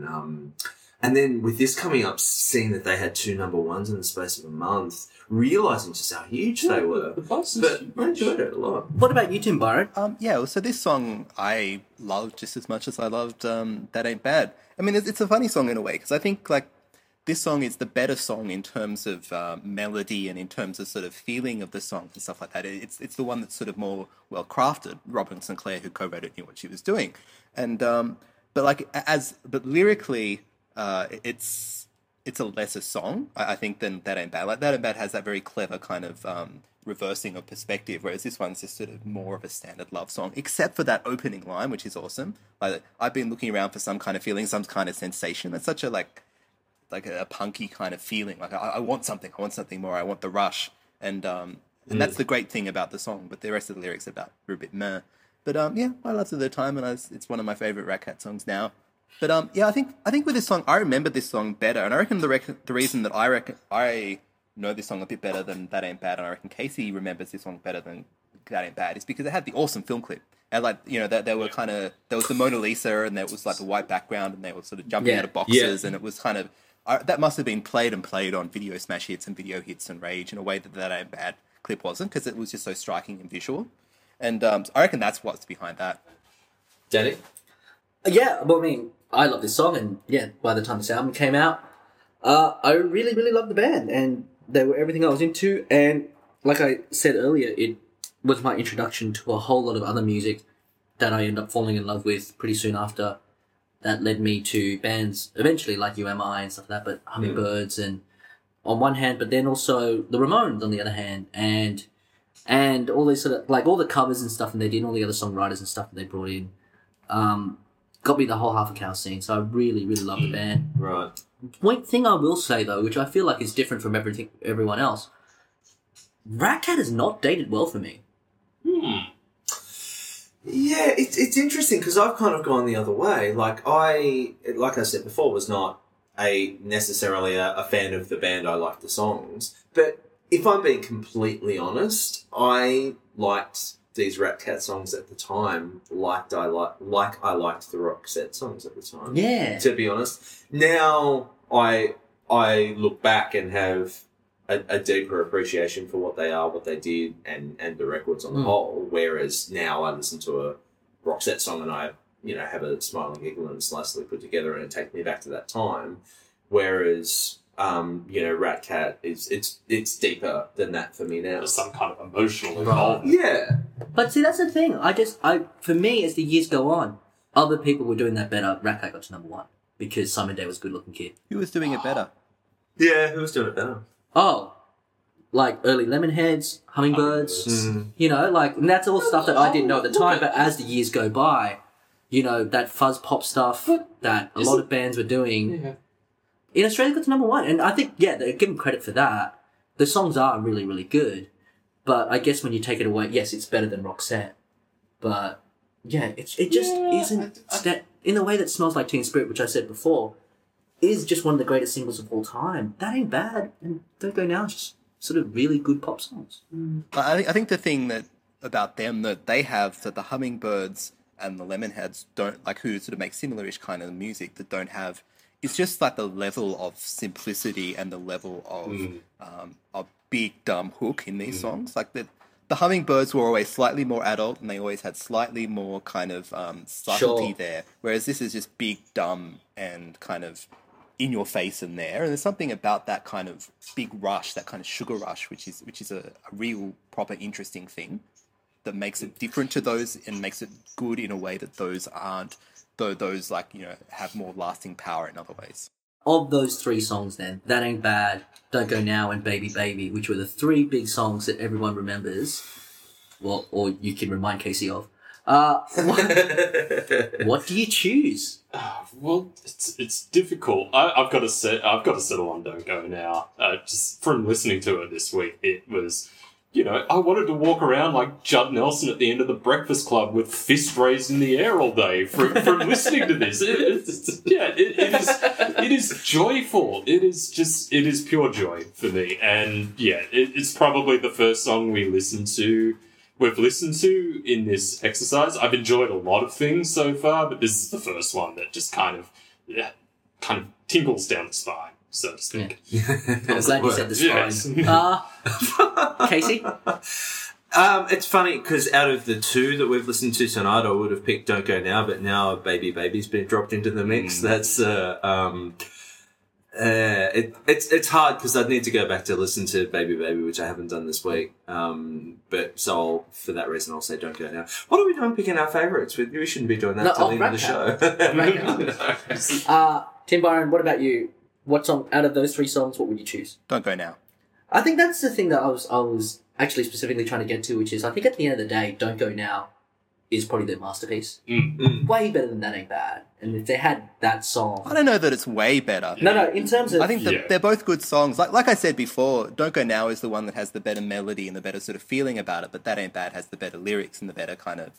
and then with this coming up, seeing that they had 2 number ones in the space of a month, realising just how huge they were. I enjoyed it a lot. What about you, Tim Byron? So this song I loved just as much as I loved That Ain't Bad. I mean, it's a funny song in a way, because I think, like, this song is the better song in terms of melody and in terms of sort of feeling of the song and stuff like that. It's the one that's sort of more well-crafted. Robin Sinclair, who co-wrote it, knew what she was doing. And But lyrically, it's a lesser song, I think, than That Ain't Bad. Like, That Ain't Bad has that very clever kind of reversing of perspective, whereas this one's just sort of more of a standard love song, except for that opening line, which is awesome. Like, I've been looking around for some kind of feeling, some kind of sensation. That's such a like a punky kind of feeling. Like, I want something more. I want the rush, and that's the great thing about the song. But the rest of the lyrics are a bit meh. But I loved it at the time, and it's one of my favorite Ratcat songs now. But I think with this song, I remember this song better, and I reckon the reason that I know this song a bit better than That Ain't Bad, and I reckon Casey remembers this song better than That Ain't Bad, is because it had the awesome film clip, and there was the Mona Lisa, and there was like the white background, and they were sort of jumping out of boxes, and it was kind of that must have been played on Video Smash Hits and Video Hits and Rage in a way that That Ain't Bad clip wasn't, because it was just so striking and visual, and so I reckon that's what's behind that. Danny? Yeah, well, I mean, I love this song, and by the time this album came out, I really, really loved the band, and they were everything I was into, and like I said earlier, it was my introduction to a whole lot of other music that I ended up falling in love with pretty soon after. That led me to bands eventually like UMI and stuff like that, but Hummingbirds and on one hand, but then also the Ramones on the other hand, and all these sort of, like, all the covers and stuff, and they did all the other songwriters and stuff that they brought in. Got me the whole Half a Cow scene, so I really, really love the band. Right. One thing I will say, though, which I feel like is different from everyone else, Ratcat has not dated well for me. Yeah, it's interesting, because I've kind of gone the other way. Like I said before, was not necessarily a fan of the band. I liked the songs. But if I'm being completely honest, I liked these Ratcat songs at the time, I liked the Roxette songs at the time. Yeah. To be honest. Now, I I look back and have a deeper appreciation for what they are, what they did, and the records on the whole. Whereas now I listen to a Roxette song and I, you know, have a smile and giggle and it's nicely put together and it takes me back to that time. Whereas, you know, Ratcat is it's deeper than that for me now. There's some kind of emotional involvement. Yeah. But see, that's the thing. For me, as the years go on, other people were doing that better. Ratcat got to number one because Simon Day was a good-looking kid. Who was doing it better? Yeah, who was doing it better? Oh, like early Lemonheads, Hummingbirds. Mm. You know, like, and that's all stuff that I didn't know at the time. But as the years go by, you know, that fuzz pop stuff that a lot of bands were doing. Yeah. In Australia, got to number one. And I think, yeah, they give them credit for that. The songs are really, really good. But I guess when you take it away, yes, it's better than Roxette. But, yeah, it just isn't... in the way that Smells Like Teen Spirit, which I said before, is just one of the greatest singles of all time. That ain't bad. And Don't Go Now is just sort of really good pop songs. Mm. I think the thing that about them that they have, that the Hummingbirds and the Lemonheads don't... like, who sort of make similar-ish kind of music that don't have... It's just like the level of simplicity and the level of a big dumb hook in these songs. Like the Hummingbirds were always slightly more adult, and they always had slightly more kind of subtlety there. Whereas this is just big dumb and kind of in your face in there. And there's something about that kind of big rush, that kind of sugar rush, which is a real proper interesting thing that makes it different to those and makes it good in a way that those aren't. Though those, like, you know, have more lasting power in other ways. Of those three songs then, That Ain't Bad, Don't Go Now and Baby Baby, which were the three big songs that everyone remembers, well, or you can remind Casey of, what do you choose? Well, it's difficult. I've got to settle on Don't Go Now. Just from listening to it this week, it was... You know, I wanted to walk around like Judd Nelson at the end of The Breakfast Club with fists raised in the air all day from listening to this. It is joyful. It is pure joy for me. And yeah, it's probably the first song we've listened to in this exercise. I've enjoyed a lot of things so far, but this is the first one that just kind of tingles down the spine. So to speak. Yeah. I'm glad you said this fine. Casey? It's funny because out of the two that we've listened to tonight, I would have picked Don't Go Now, but now Baby Baby's been dropped into the mix. That's it's hard because I'd need to go back to listen to Baby Baby, which I haven't done this week. For that reason, I'll say Don't Go Now. What are we doing picking our favourites? We shouldn't be doing that until the end of the show. Tim Byron, what about you? What song, out of those three songs, what would you choose? Don't Go Now. I think that's the thing that I was actually specifically trying to get to, which is I think at the end of the day, Don't Go Now is probably their masterpiece. Mm-hmm. Way better than That Ain't Bad. And if they had that song... I don't know that it's way better. No, in terms of... I think they're both good songs. Like I said before, Don't Go Now is the one that has the better melody and the better sort of feeling about it, but That Ain't Bad has the better lyrics and the better kind of...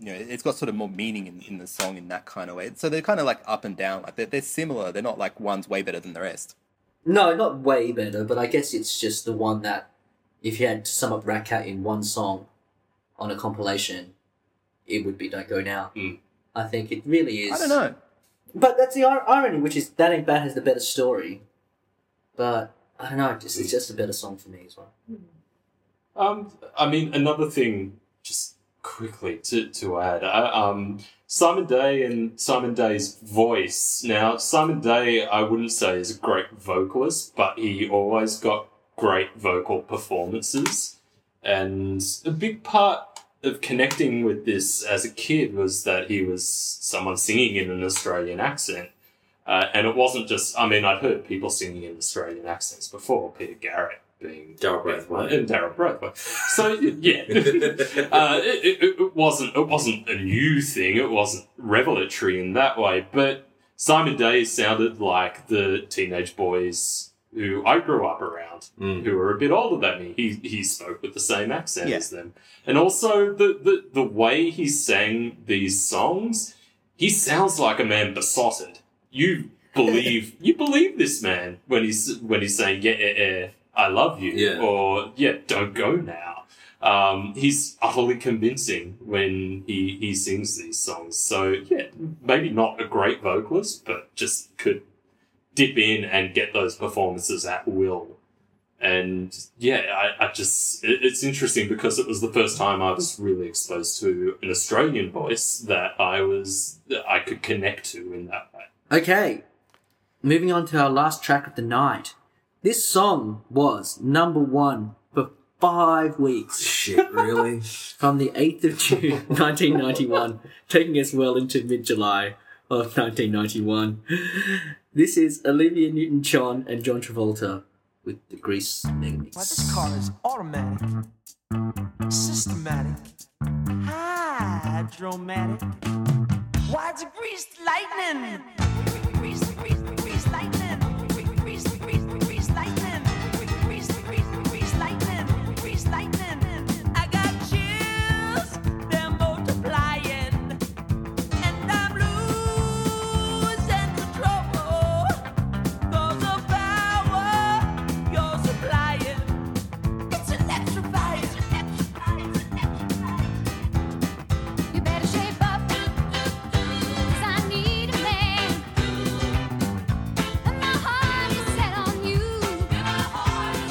You know, it's got sort of more meaning in the song in that kind of way. So they're kind of like up and down. Like they're similar. They're not like one's way better than the rest. No, not way better, but I guess it's just the one that if you had to sum up Ratcat in one song on a compilation, it would be Don't Go Now. Mm. I think it really is. I don't know. But that's the irony, which is That Ain't Bad has the better story. But I don't know. It's just a better song for me as well. I mean, another thing just... Quickly to add, Simon Day and Simon Day's voice. Now, Simon Day, I wouldn't say is a great vocalist, but he always got great vocal performances. And a big part of connecting with this as a kid was that he was someone singing in an Australian accent. And it wasn't just, I mean, I'd heard people singing in Australian accents before, Peter Garrett. Being Daryl Braithwaite. So yeah, it wasn't a new thing. It wasn't revelatory in that way. But Simon Day sounded like the teenage boys who I grew up around, who were a bit older than me. He spoke with the same accent as them, and also the way he sang these songs, he sounds like a man besotted. You believe this man when he's saying I love you, or, don't go now. He's utterly convincing when he sings these songs. So, maybe not a great vocalist, but just could dip in and get those performances at will. And yeah, I just, it's interesting because it was the first time I was really exposed to an Australian voice that I could connect to in that way. Okay, moving on to our last track of the night. This song was number one for 5 weeks. Shit, really? From the 8th of June, 1991, taking us well into mid-July of 1991. This is Olivia Newton-John and John Travolta with the Grease Magnets. Well, this car is automatic, systematic, hydromatic. Why it's a greased lightning? Greased, greased, greased lightning. Greased, greased, greased lightning. Greased, greased, greased lightning. Greased lightning. I got chills, they're multiplying, and I'm losing control. Cause the power you're supplying, it's electrifying, it's electrifying, it's electrifying. You better shape up, 'cause I need a man, and my heart is set on you. You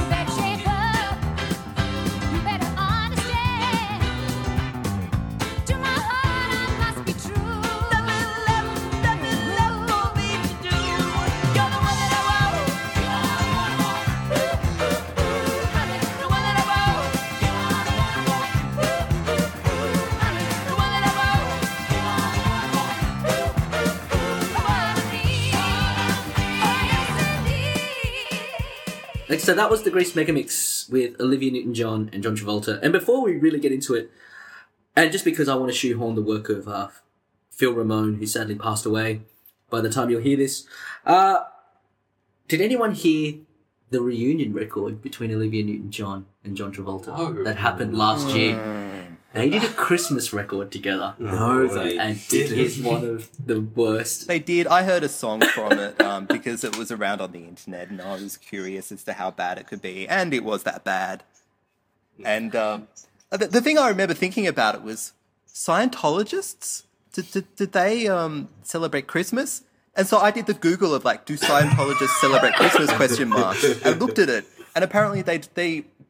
better shape up, you better understand. To my heart I must be true. Nothing left for me to do. You're the one that I want. Honey, the one that I want. Honey, the one that I want. I wanna be. Like, so that was the Grease Megamix with Olivia Newton-John and John Travolta. And before we really get into it, and just because I want to shoehorn the work of Phil Ramone, who sadly passed away by the time you'll hear this, did anyone hear the reunion record between Olivia Newton-John and John Travolta that happened last year? They did a Christmas record together. No, they and it is one of the worst. They did. I heard a song from it because it was around on the internet, and I was curious as to how bad it could be, and it was that bad. And the thing I remember thinking about it was Scientologists. Did they celebrate Christmas? And so I did the Google of like, do Scientologists celebrate Christmas? Question mark. And looked at it, and apparently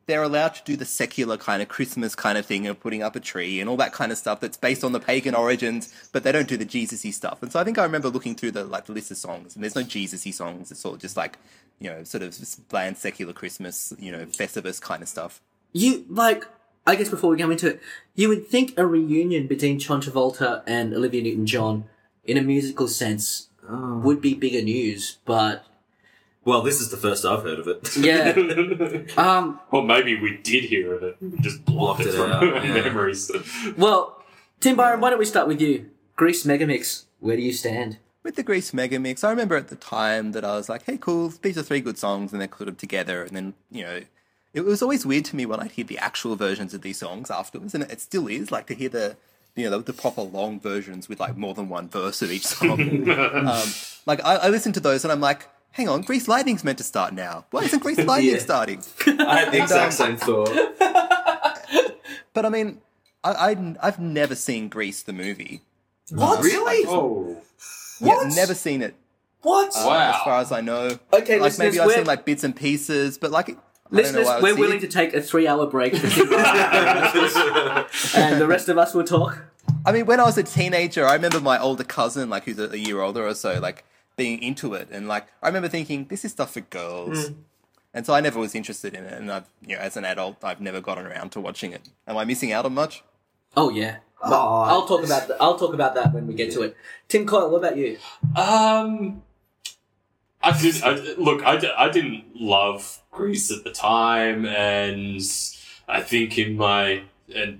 they're allowed to do the secular kind of Christmas kind of thing of putting up a tree and all that kind of stuff that's based on the pagan origins, but they don't do the Jesus-y stuff. And so I think I remember looking through the list of songs, and there's no Jesus-y songs. It's all just like, you know, sort of bland secular Christmas, you know, Festivus kind of stuff. You, like, I guess before we go into it, you would think a reunion between John Travolta and Olivia Newton-John in a musical sense would be bigger news, but... Well, this is the first I've heard of it. Yeah. Or maybe we did hear of it. We just blocked it from our memories. Well, Tim Byron, why don't we start with you? Grease Megamix, where do you stand? With the Grease Megamix, I remember at the time that I was like, hey, cool, these are three good songs, and they're sort of together, and then, you know... It was always weird to me when I'd hear the actual versions of these songs afterwards, and it still is, like, to hear the... You know, the proper long versions with, like, more than one verse of each song. Like, I listen to those and I'm like, hang on, Grease Lightning's meant to start now. Why isn't Grease Lightning starting? I had the exact same thought. But, I mean, I've never seen Grease the movie. What? Really? Oh. What? Yeah, never seen it. What? Wow. As far as I know. Okay, like, maybe I've seen, like, bits and pieces, but, like... Listeners, we're willing to take a 3-hour break for and the rest of us will talk. I mean, when I was a teenager, I remember my older cousin, like, who's a year older or so, like, being into it. And, like, I remember thinking, this is stuff for girls. Mm. And so I never was interested in it. And, I've, you know, as an adult, I've never gotten around to watching it. Am I missing out on much? Oh, yeah. I'll talk about that when we get to it. Tim Coyle, what about you? I didn't love Grease at the time, and I think in my, and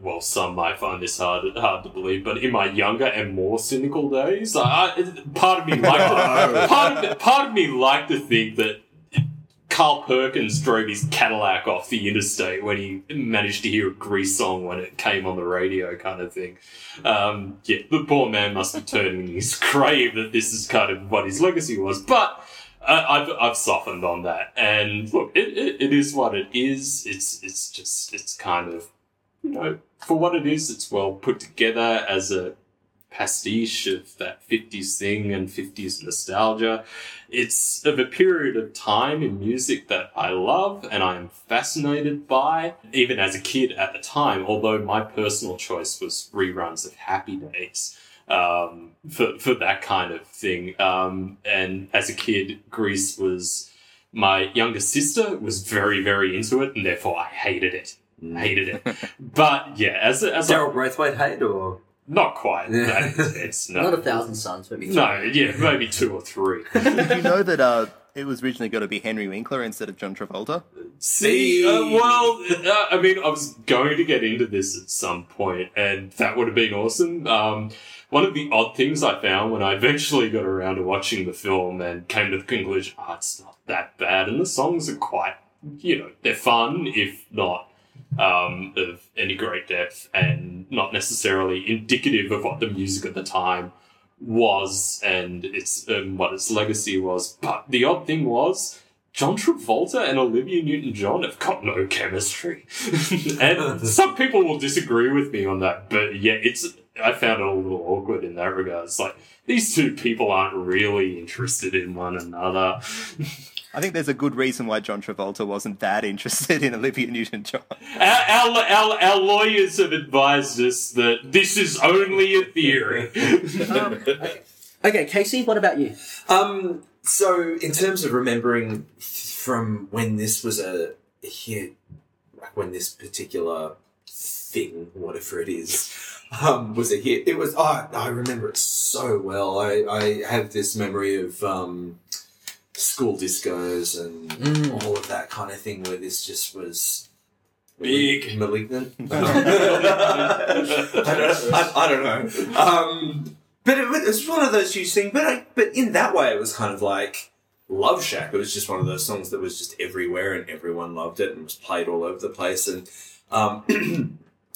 well, some might find this hard to believe, but in my younger and more cynical days, part of me liked to think that Carl Perkins drove his Cadillac off the interstate when he managed to hear a Grease song when it came on the radio, kind of thing. Yeah, the poor man must be turning in his grave that this is kind of what his legacy was. But I've softened on that. And look, it is what it is. It's just, it's kind of, you know, for what it is, it's well put together as a pastiche of that 50s thing and 50s nostalgia. It's of a period of time in music that I love and I'm fascinated by, even as a kid at the time, although my personal choice was reruns of Happy Days for that kind of thing. And as a kid, Grease was... my younger sister was very, very into it, and therefore I hated it. But, yeah, as Daryl Braithwaite hate, or...? Not quite. Yeah. It's no. Not 1,000 Suns, maybe two. No, yeah, maybe two or three. Did you know that it was originally going to be Henry Winkler instead of John Travolta? See, I mean, I was going to get into this at some point, and that would have been awesome. One of the odd things I found when I eventually got around to watching the film and came to the conclusion, it's not that bad, and the songs are quite, they're fun, if not of any great depth, and not necessarily indicative of what the music at the time was and its what its legacy was. But the odd thing was, John Travolta and Olivia Newton-John have got no chemistry. And some people will disagree with me on that, but yeah, I found it a little awkward in that regard. It's like, these two people aren't really interested in one another. I think there's a good reason why John Travolta wasn't that interested in Olivia Newton-John. Our lawyers have advised us that this is only a theory. Okay, Casey, what about you? So, in terms of remembering from when this was a hit, like when this particular thing, whatever it is, was a hit, it was... I remember it so well. I have this memory of... school discos and all of that kind of thing where this just was big. Malignant. I don't know. But it was one of those huge things. But in that way, it was kind of like Love Shack. It was just one of those songs that was just everywhere and everyone loved it and was played all over the place. And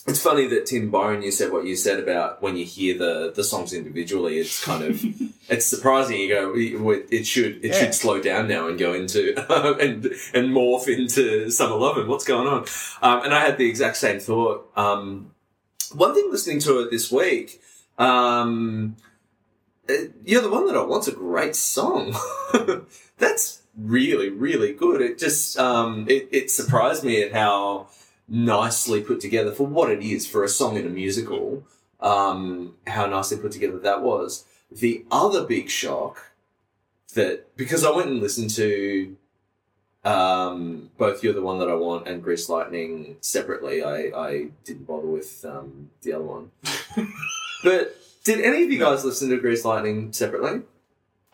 it's funny that, Tim Byron, you said what you said about when you hear the songs individually, it's kind of, it's surprising. You go, it should slow down now and go into, and morph into Summer Lovin'. What's going on? And I had the exact same thought. One thing listening to it this week, You're the One That I Want's a great song. That's really, really good. It just, it surprised me at how nicely put together for what it is, for a song in a musical, how nicely put together that was. The other big shock, that because I went and listened to both You're the One That I Want and Grease Lightning separately, I didn't bother with the other one. But did any of you guys listen to Grease Lightning separately?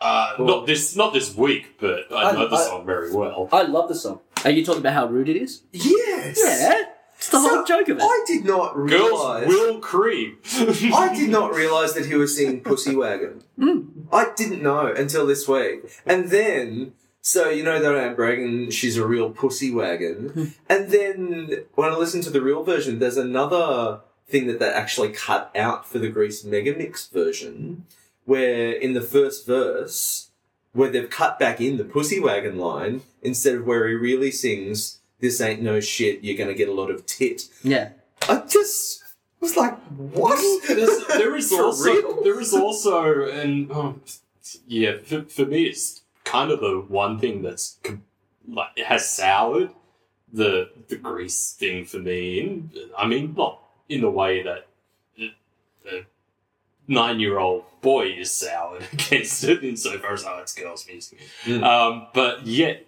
Not this week, but I know the song very well. I love the song. Are you talking about how rude it is? Yes. Yeah. It's the whole joke of it. I did not realise... Girls will creep. I did not realise that he was singing Pussy Wagon. I didn't know until this week. And then, so you know that Anne Bragan, she's a real pussy wagon. And then when I listened to the real version, there's another thing that they actually cut out for the Grease Megamix version, where in the first verse... where they've cut back in the Pussy Wagon line instead of where he really sings, "This ain't no shit, you're going to get a lot of tit." Yeah. I just was like, what? There is also, and yeah, for me it's kind of the one thing that's, like, it has soured the Grease thing for me. And, I mean, not in the way that... 9-year-old boy is soured against it insofar as it's girls' music. But yet,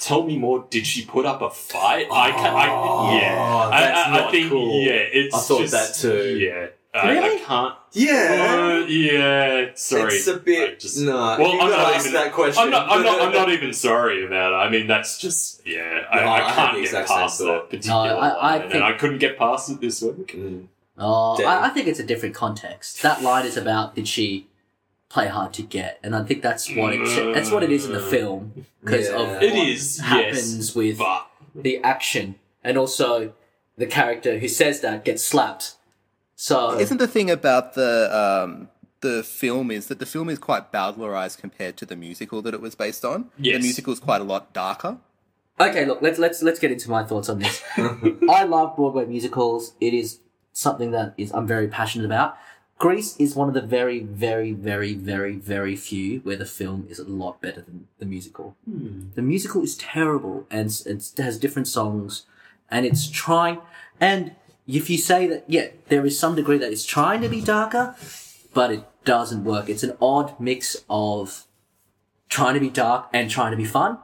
Tell Me More, Did She Put Up a Fight? That's not cool. Yeah, it's I thought just, that too. Yeah. Really? I can't. Yeah. Yeah. Sorry. It's a bit. Well, I'm not even asked that question. I'm not even sorry about it. I mean, that's just. Yeah. I can't get past that particular line. And I couldn't get past it this week. Oh, I think it's a different context. That line is about, did she play hard to get? And I think that's what it is in the film because of what happens with the action. And also the character who says that gets slapped. So isn't the thing about the film is that the film is quite bowdlerized compared to the musical that it was based on? Yes. The musical is quite a lot darker. Okay, look, let's get into my thoughts on this. I love Broadway musicals. It is something that I'm very passionate about. Grease is one of the very, very, very, very, very few where the film is a lot better than the musical. Mm. The musical is terrible and it has different songs and it's trying... And if you say that, yeah, there is some degree that it's trying to be darker, but it doesn't work. It's an odd mix of trying to be dark and trying to be fun.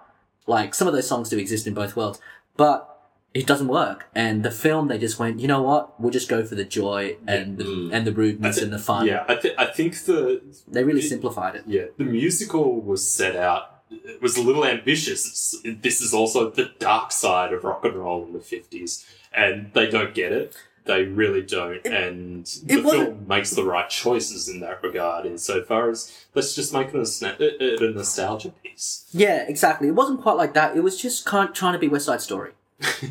Like, some of those songs do exist in both worlds, but... It doesn't work. And the film, they just went, you know what? We'll just go for the joy and the rudeness and the fun. Yeah, I think they really simplified it. Yeah, the musical was set out, it was a little ambitious. This is also the dark side of rock and roll in the 50s. And they don't get it. They really don't. And the film makes the right choices in that regard insofar as let's just make it a nostalgia piece. Yeah, exactly. It wasn't quite like that. It was just kind of trying to be West Side Story.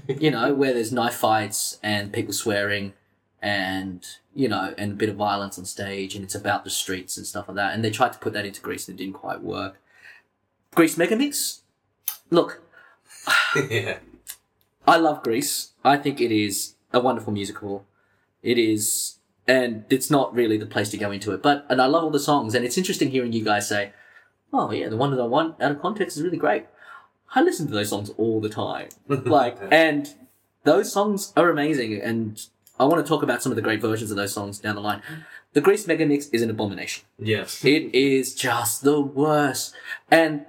You know, where there's knife fights and people swearing and, you know, and a bit of violence on stage and it's about the streets and stuff like that. And they tried to put that into Grease and it didn't quite work. Grease Megamix? Look, yeah. I love Grease. I think it is a wonderful musical. It is, and it's not really the place to go into it. But, and I love all the songs and it's interesting hearing you guys say, oh yeah, the one that I want out of context is really great. I listen to those songs all the time. Like, and those songs are amazing. And I want to talk about some of the great versions of those songs down the line. The Grease Megamix is an abomination. Yes. It is just the worst. And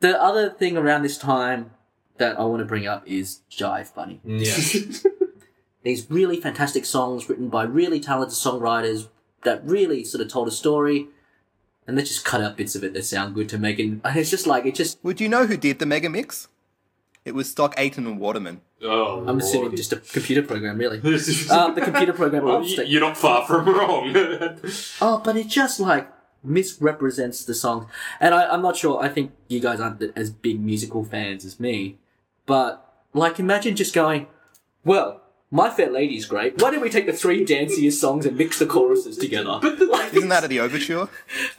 the other thing around this time that I want to bring up is Jive Bunny. Yes. These really fantastic songs written by really talented songwriters that really sort of told a story. And they just cut out bits of it that sound good to make it. And it's just like, it just... Would you know who did the Megamix? It was Stock Aitken Waterman. Oh, I'm assuming just a computer program, really. The computer program... Well, you're not far from wrong. Oh, but it just, like, misrepresents the song. And I'm not sure, I think you guys aren't as big musical fans as me. But, like, imagine just going, well... My Fair Lady's great. Why don't we take the three danciest songs and mix the choruses together? But isn't that the overture?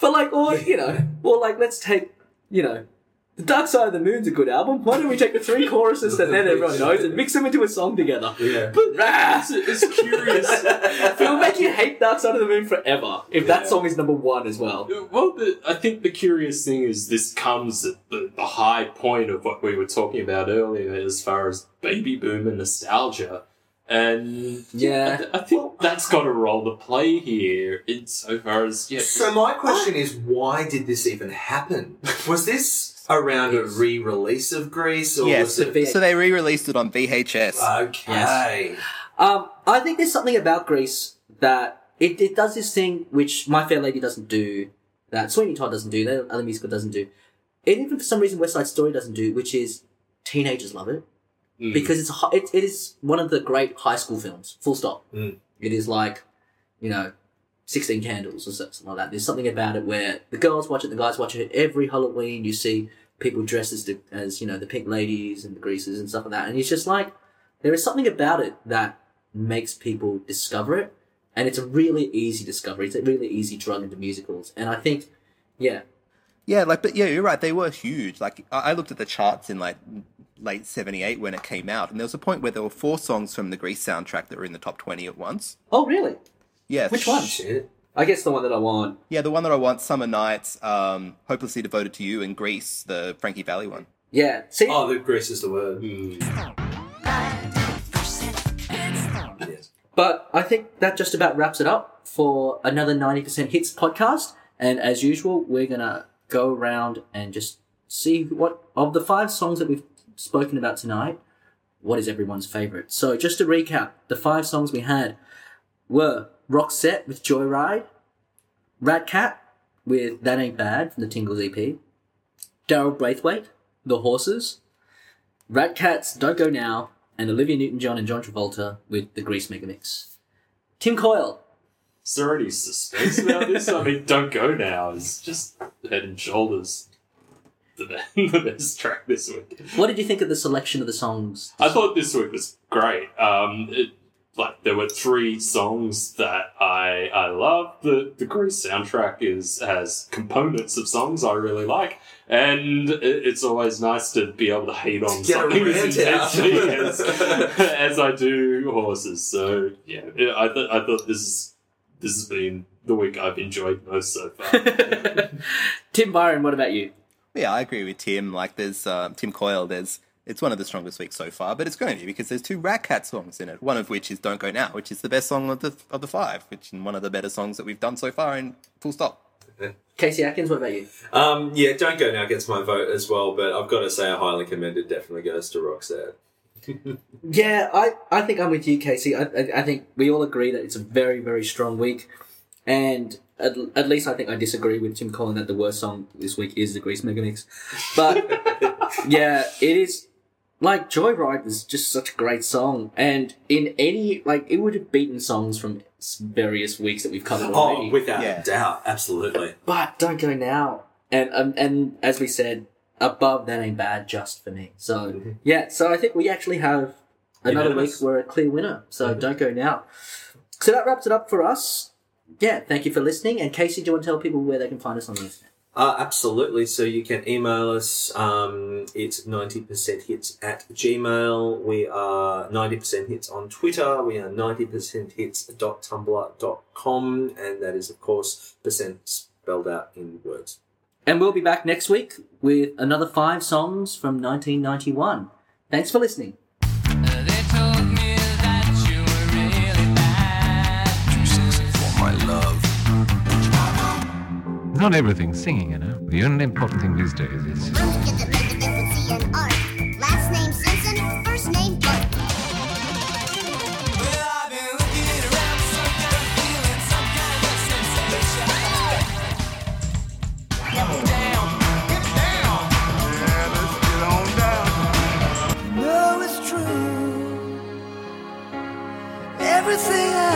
But like, or, you know, or like, let's take, you know, The Dark Side of the Moon's a good album. Why don't we take the three choruses that then everyone knows and mix them into a song together? Yeah. But it's curious. It'll make you hate Dark Side of the Moon forever if that song is number one as well. Well, I think the curious thing is this comes at the high point of what we were talking about earlier as far as baby boom and nostalgia. And yeah, I think that's got a role to play here insofar as... Yeah. So my question is, why did this even happen? Was this around a re-release of Grease? Or yes, so they re-released it on VHS. Okay. Yes. I think there's something about Grease that it does this thing which My Fair Lady doesn't do, that Sweeney Todd doesn't do, that other musical doesn't do. And even for some reason West Side Story doesn't do, which is teenagers love it. Mm. Because it is one of the great high school films, full stop. Mm. It is like, you know, 16 Candles or something like that. There's something about it where the girls watch it, the guys watch it. Every Halloween you see people dressed as you know, the pink ladies and the greasers and stuff like that. And it's just like, there is something about it that makes people discover it. And it's a really easy discovery. It's a really easy drug into musicals. And I think, yeah. Yeah, like, but yeah, you're right. They were huge. Like, I looked at the charts in like... late 78 when it came out, and there was a point where there were four songs from the Grease soundtrack that were in the top 20 at once. Oh, really? Yes. Which one? Shit. I guess the one that I want. Yeah, the one that I want, Summer Nights, Hopelessly Devoted to You, and Grease, the Frankie Valli one. Yeah. See? Oh, the Grease is the word. Mm. But I think that just about wraps it up for another 90% Hits podcast, and as usual, we're going to go around and just see what, of the five songs that we've spoken about tonight, what is everyone's favourite? So just to recap, the five songs we had were Roxette with Joyride, Ratcat with That Ain't Bad from the Tingles EP, Daryl Braithwaite, The Horses, Ratcat's Don't Go Now, and Olivia Newton-John and John Travolta with The Grease Megamix. Tim Coyle. Is there any suspense about this? I mean, Don't Go Now is just head and shoulders the best track this week. What did you think of the selection of the songs? I thought this week was great. There were three songs that I love. The Grease soundtrack has components of songs I really like, and it's always nice to be able to hate on something as intensely as I do Horses. So yeah, I thought this is This has been the week I've enjoyed most so far. Tim Byron, what about you? Yeah, I agree with Tim. Like, there's Tim Coyle. It's one of the strongest weeks so far, but it's going to be because there's two Ratcat songs in it. One of which is "Don't Go Now," which is the best song of the five, which is one of the better songs that we've done so far. And full stop. Casey Atkins, what about you? Yeah, "Don't Go Now" gets my vote as well, but I've got to say, I highly commend it. Definitely goes to Roxette. Yeah, I think I'm with you, Casey. I think we all agree that it's a very, very strong week, and at least I think I disagree with Tim Collin that the worst song this week is the Grease Megamix. But yeah, it is. Like, Joyride was just such a great song, and in any, like, it would have beaten songs from various weeks that we've covered already. Oh, without a doubt, absolutely. But Don't Go Now, and as we said, above That Ain't Bad just for me. So yeah, so I think we actually have another week where a clear winner. So Don't Go Now. So that wraps it up for us. Yeah, thank you for listening. And Casey, do you want to tell people where they can find us on the internet? Absolutely. So you can email us. It's 90%hits@gmail. We are 90%hits on Twitter. We are 90percenthits.tumblr.com. And that is, of course, percent spelled out in words. And we'll be back next week with another 5 songs from 1991. Thanks for listening. Not everything's singing, you know. The only important thing these days is... Let's get the big difference with C and R. Last name Simpson, first name Buck. Well, I've been looking around for some kind of feeling, some kind of sensation. Get down, get down. Yeah, let's get on down. No, it's true. Everything I...